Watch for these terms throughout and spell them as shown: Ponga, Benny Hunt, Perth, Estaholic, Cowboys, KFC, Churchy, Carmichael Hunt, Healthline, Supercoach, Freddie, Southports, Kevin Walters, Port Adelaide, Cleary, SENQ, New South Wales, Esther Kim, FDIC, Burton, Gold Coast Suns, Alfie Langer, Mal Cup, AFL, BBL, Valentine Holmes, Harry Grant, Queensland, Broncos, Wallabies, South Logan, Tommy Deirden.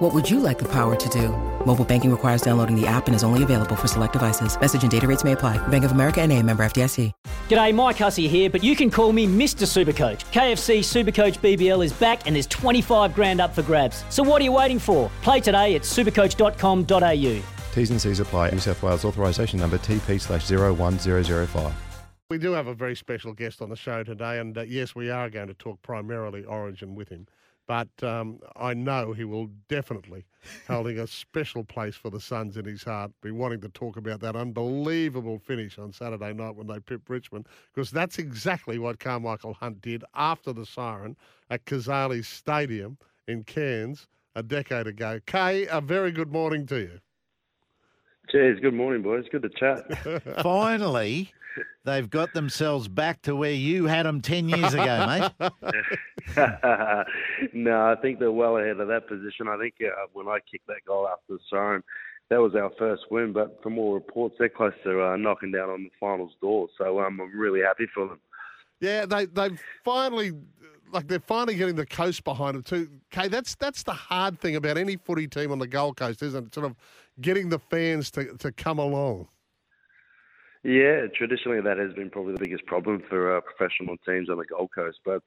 What would you like the power to do? Mobile banking requires downloading the app and is only available for select devices. Message and data rates may apply. Bank of America NA, member FDIC. G'day, Mike Hussey here, but you can call me Mr. Supercoach. KFC Supercoach BBL is back and there's $25,000 up for grabs. So what are you waiting for? Play today at supercoach.com.au. T's and C's apply. New South Wales authorisation number TP/01005. We do have a very special guest on the show today, and yes, we are going to talk primarily Origin with him. But I know he will definitely, holding a special place for the Suns in his heart, be wanting to talk about that unbelievable finish on Saturday night when they pipped Richmond, because that's exactly what Carmichael Hunt did after the siren at Cazaly Stadium in Cairns a decade ago. Kay, a very good morning to you. Cheers. Good morning, boys. Good to chat. Finally, they've got themselves back to where you had them 10 years ago, mate. No, I think they're well ahead of that position. I think when I kicked that goal after the siren, that was our first win. But from all reports, they're close to knocking down on the finals door. So I'm really happy for them. Yeah, they're finally getting the coast behind them too. Kay, that's the hard thing about any footy team on the Gold Coast, isn't it? Sort of getting the fans to come along. Yeah, traditionally that has been probably the biggest problem for professional teams on the Gold Coast. But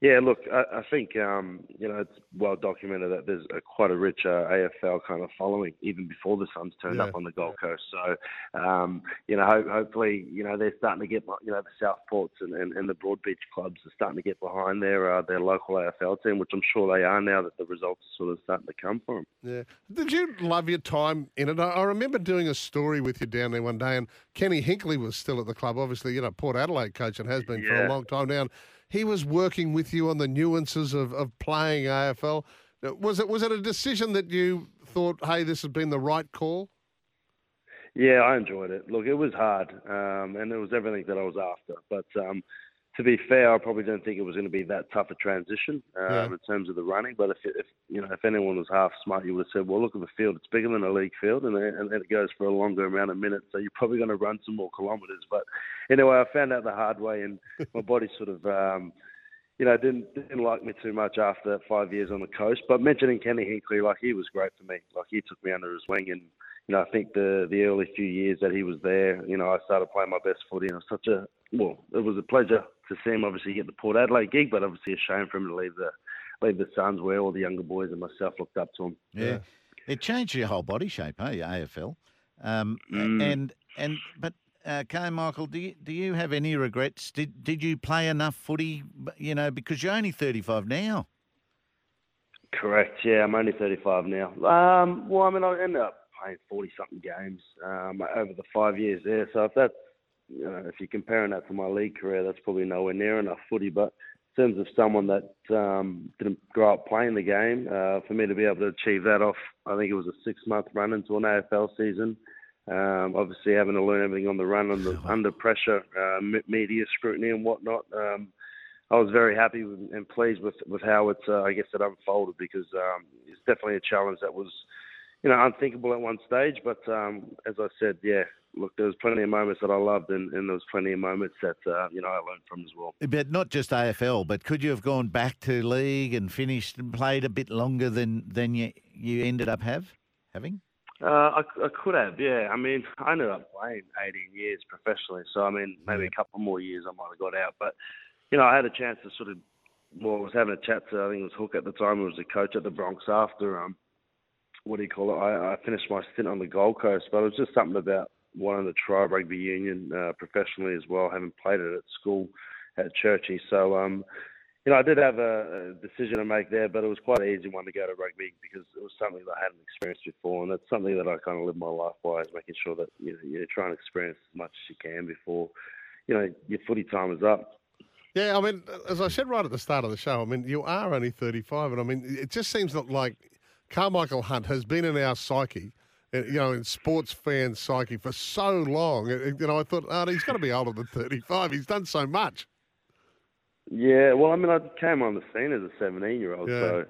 yeah, look, I think it's well documented that there's quite a rich AFL kind of following even before the Suns turned up on the Gold Coast. So hopefully they're starting to get the Southports and the Broadbeach clubs are starting to get behind their local AFL team, which I'm sure they are now that the results are sort of starting to come for them. Yeah, did you love your time in it? I remember doing a story with you down there one day, and Kenny Hinkley was still at the club, obviously Port Adelaide coach, and has been for a long time now. He was working with you on the nuances of playing AFL. Was it a decision that you thought, hey, this has been the right call? Yeah, I enjoyed it. Look, it was hard, and it was everything that I was after. But to be fair, I probably didn't think it was going to be that tough a transition in terms of the running. But if anyone was half smart, you would have said, well, look at the field. It's bigger than a league field, and it goes for a longer amount of minutes. So you're probably going to run some more kilometres. But anyway, I found out the hard way, and my body sort of didn't like me too much after 5 years on the coast. But mentioning Kenny Hinkley, he was great for me. He took me under his wing, and I think the early few years that he was there, I started playing my best footy, and it was it was a pleasure to see him obviously get the Port Adelaide gig, but obviously a shame for him to leave the Suns, where all the younger boys and myself looked up to him. Yeah. It changed your whole body shape, hey, AFL. But Carmichael, do you have any regrets? Did you play enough footy? Because you're only 35 now. Correct. Yeah, I'm only 35 now. I ended up playing 40-something games over the 5 years there. So if that's, if you're comparing that to my league career, that's probably nowhere near enough footy. But in terms of someone that didn't grow up playing the game, for me to be able to achieve that off, I think it was a 6-month run into an AFL season. Obviously having to learn everything on the run, under pressure, media scrutiny and whatnot. I was very happy and pleased with how it unfolded, because it's definitely a challenge that was unthinkable at one stage. But as I said, there was plenty of moments that I loved, and there was plenty of moments that, I learned from as well. But not just AFL, but could you have gone back to league and finished and played a bit longer than you ended up having? I could have, yeah. I ended up playing 18 years professionally, so, maybe a couple more years I might have got out. But, I had a chance to I was having a chat to, I think it was Hook at the time, who was the coach at the Bronx after I finished my stint on the Gold Coast, but it was just something about wanting to try rugby union professionally as well, having played it at school at Churchy. So, I did have a decision to make there, but it was quite an easy one to go to rugby, because it was something that I hadn't experienced before, and that's something that I kind of live my life by, is making sure that you try and experience as much as you can before your footy time is up. Yeah, as I said right at the start of the show, you are only 35, and it just seems like Carmichael Hunt has been in our psyche you know, in sports fan psyche for so long. You know, I thought, oh, he's got to be older than 35. He's done so much. Yeah, well, I mean, I came on the scene as a 17-year-old, so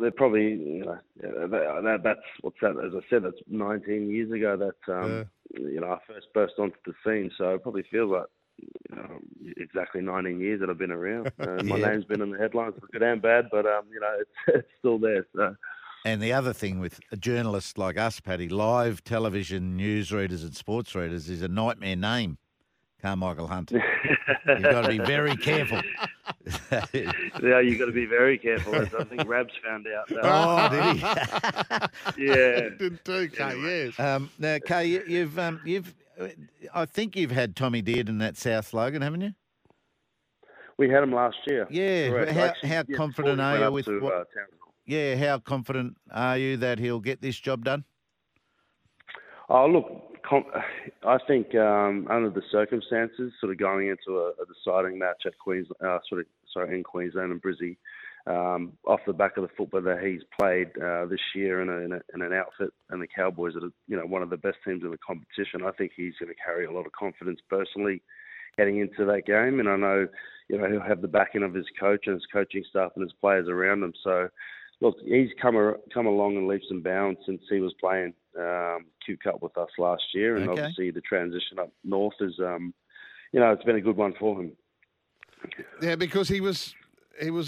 they're probably, you know, that's what's that? As I said, that's 19 years ago that you know, I first burst onto the scene. So I probably feel like, you know, exactly 19 years that I've been around. My name's been in the headlines for good and bad, but you know, it's still there. So. And the other thing with journalists like us, Paddy, live television newsreaders and sports readers, is a nightmare name, Carmichael Hunt. You've got to be very careful. Yeah, you've got to be very careful. As I think Rab's found out. Did he? Yeah. Did too, Kay, yes. Now, Kay, you've I think you've had Tommy Deirden at South Logan, haven't you? We had him last year. Yeah. Correct. How confident are you with what? Yeah, how confident are you that he'll get this job done? Oh, look, I think under the circumstances, sort of going into a deciding match at in Queensland and Brizzy, off the back of the football that he's played this year in an outfit, and the Cowboys are, you know, one of the best teams in the competition. I think he's going to carry a lot of confidence personally heading into that game, and I know, you know, he'll have the backing of his coach and his coaching staff and his players around him. So, look, he's come along in leaps and bounds since he was playing Q Cup with us last year, and obviously the transition up north is, you know, it's been a good one for him. Yeah, because he was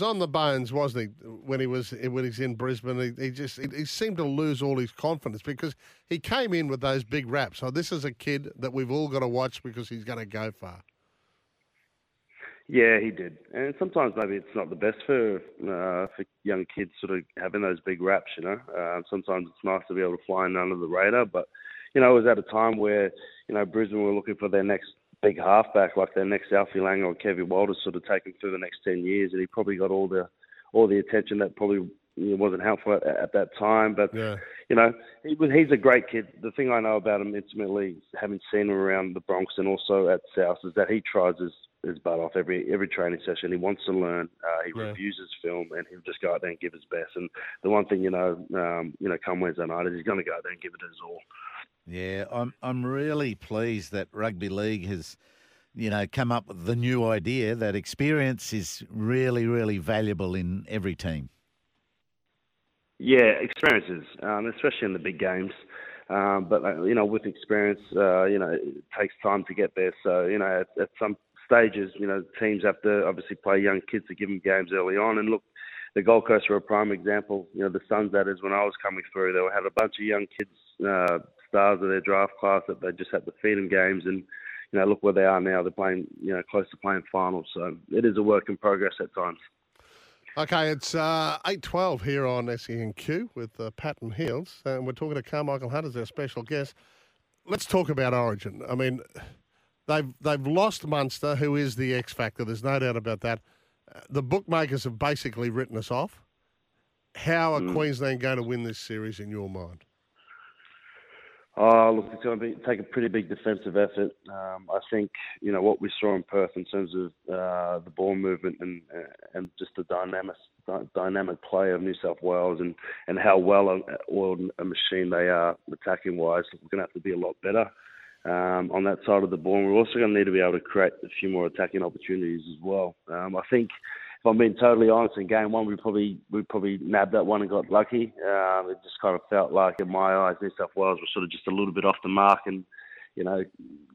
on the bones, wasn't he? When he was in Brisbane, he seemed to lose all his confidence because he came in with those big raps. So this is a kid that we've all got to watch because he's going to go far. Yeah, he did. And sometimes maybe it's not the best for young kids sort of having those big raps, you know. Sometimes it's nice to be able to fly in under the radar. But, you know, it was at a time where, you know, Brisbane were looking for their next big halfback, like their next Alfie Langer or Kevin Walters, sort of take him through the next 10 years. And he probably got all the attention that probably wasn't helpful at that time. But, you know, he's a great kid. The thing I know about him intimately, having seen him around the Bronx and also at South, is that he tries his butt off every training session. He wants to learn. He reviews his film, and he'll just go out there and give his best. And the one thing, you know, come Wednesday night, is he's going to go out there and give it his all. Yeah, I'm really pleased that rugby league has, you know, come up with the new idea that experience is really, really valuable in every team. Yeah, experiences, especially in the big games. But you know, with experience, you know, it takes time to get there. So you know, at some stages, you know, teams have to obviously play young kids to give them games early on. And look, the Gold Coast were a prime example. You know, the Suns, that is, when I was coming through, they had a bunch of young kids, stars of their draft class, that they just had to feed them games. And, you know, look where they are now. They're playing, you know, close to playing finals. So it is a work in progress at times. Okay, it's 8:12 here on SENQ with Pat and Hills. And we're talking to Carmichael Hunt as our special guest. Let's talk about Origin. I mean, They've lost Munster, who is the X factor. There's no doubt about that. The bookmakers have basically written us off. How are Queensland going to win this series in your mind? Oh, look, it's going to take a pretty big defensive effort. I think, you know, what we saw in Perth in terms of the ball movement and just the dynamic play of New South Wales and how well-oiled a machine they are attacking-wise, we're going to have to be a lot better. On that side of the ball, and we're also going to need to be able to create a few more attacking opportunities as well. I think, if I'm being totally honest, in game one, we probably nabbed that one and got lucky. It just kind of felt like, in my eyes, New South Wales were sort of just a little bit off the mark. And, you know,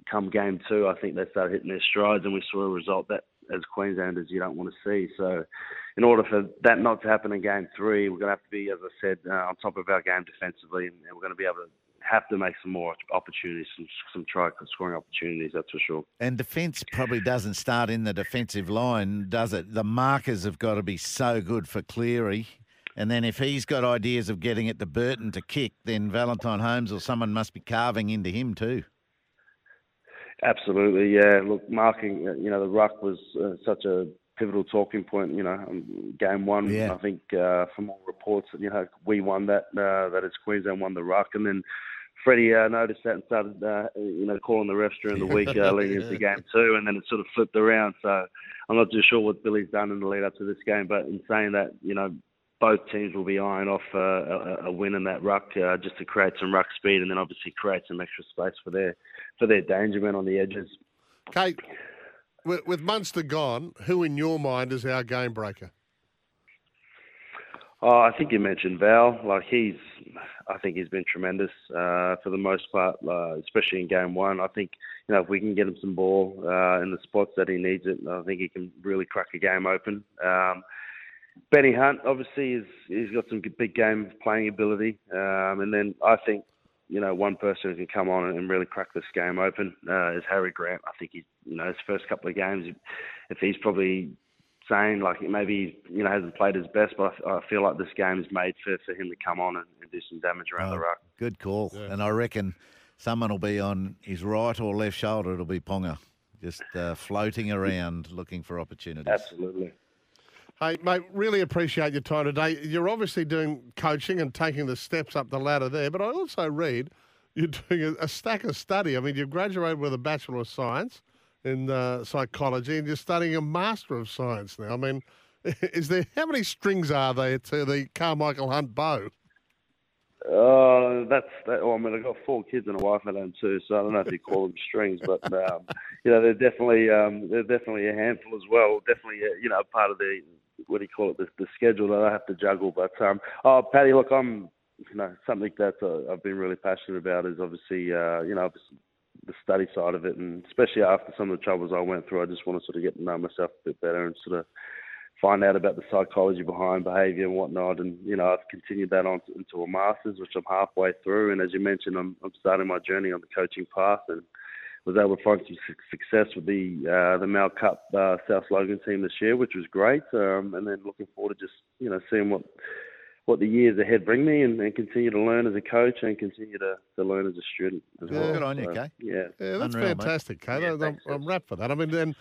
come game two, I think they started hitting their strides, and we saw a result that, as Queenslanders, you don't want to see. So, in order for that not to happen in game three, we're going to have to be, as I said, on top of our game defensively, and we're going to be able to make some more opportunities, some try scoring opportunities, that's for sure. And defence probably doesn't start in the defensive line, does it? The markers have got to be so good for Cleary. And then if he's got ideas of getting it to Burton to kick, then Valentine Holmes or someone must be carving into him too. Absolutely, yeah. Look, marking, you know, the ruck was such a pivotal talking point, you know, game one. I think from all reports, you know, we won that, that is, Queensland won the ruck. And then Freddie noticed that and started, you know, calling the refs during the week leading into game two, and then it sort of flipped around. So I'm not too sure what Billy's done in the lead up to this game, but in saying that, you know, both teams will be eyeing off a win in that ruck, just to create some ruck speed, and then obviously create some extra space for their danger men on the edges. Kate, with Munster gone, who in your mind is our game breaker? Oh, I think you mentioned Val. I think he's been tremendous for the most part, especially in game one. I think if we can get him some ball in the spots that he needs it, I think he can really crack a game open. Benny Hunt, obviously, he's got some big game playing ability, and then I think one person who can come on and really crack this game open is Harry Grant. I think he's his first couple of games, if he's probably saying maybe hasn't played his best, but I feel like this game is made for him to come on and do some damage around the ruck. Good call. Yeah. And I reckon someone will be on his right or left shoulder. It'll be Ponga, just floating around looking for opportunities. Absolutely. Hey, mate, really appreciate your time today. You're obviously doing coaching and taking the steps up the ladder there, but I also read you're doing a stack of study. I mean, you've graduated with a Bachelor of Science in psychology, and you're studying a Master of Science now. I mean, how many strings are there to the Carmichael Hunt bow? I've got four kids and a wife at home too, so I don't know if you call them strings, but they're definitely a handful as well. Definitely, part of the the schedule that I have to juggle. But Paddy, look, I'm something that I've been really passionate about is obviously the study side of it, and especially after some of the troubles I went through, I just want to sort of get to know myself a bit better and sort of find out about the psychology behind behaviour and whatnot. And, I've continued that on into a master's, which I'm halfway through. And as you mentioned, I'm starting my journey on the coaching path, and was able to find some success with the Mal Cup South Logan team this year, which was great. And then looking forward to just, seeing what the years ahead bring me, and continue to learn as a coach and continue to learn as a student as well. Good on you, Kay. Yeah, that's unreal, fantastic, mate. Kay. Yeah, I'm wrapped for that. I mean, then,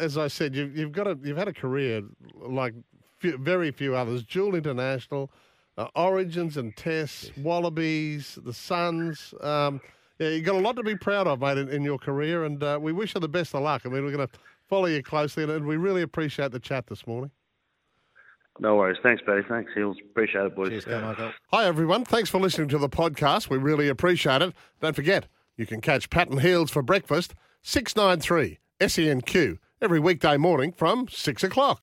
as I said, you've had a career like very few others. Dual international, Origins and Tests, Wallabies, the Suns. You've got a lot to be proud of, mate, in your career, and we wish you the best of luck. I mean, we're going to follow you closely, and we really appreciate the chat this morning. No worries. Thanks, Paddy. Thanks, Hills. Appreciate it, boys. Cheers, Carmichael. Hi, everyone. Thanks for listening to the podcast. We really appreciate it. Don't forget, you can catch Pat and Hills for breakfast, 693 SENQ, every weekday morning from 6 o'clock.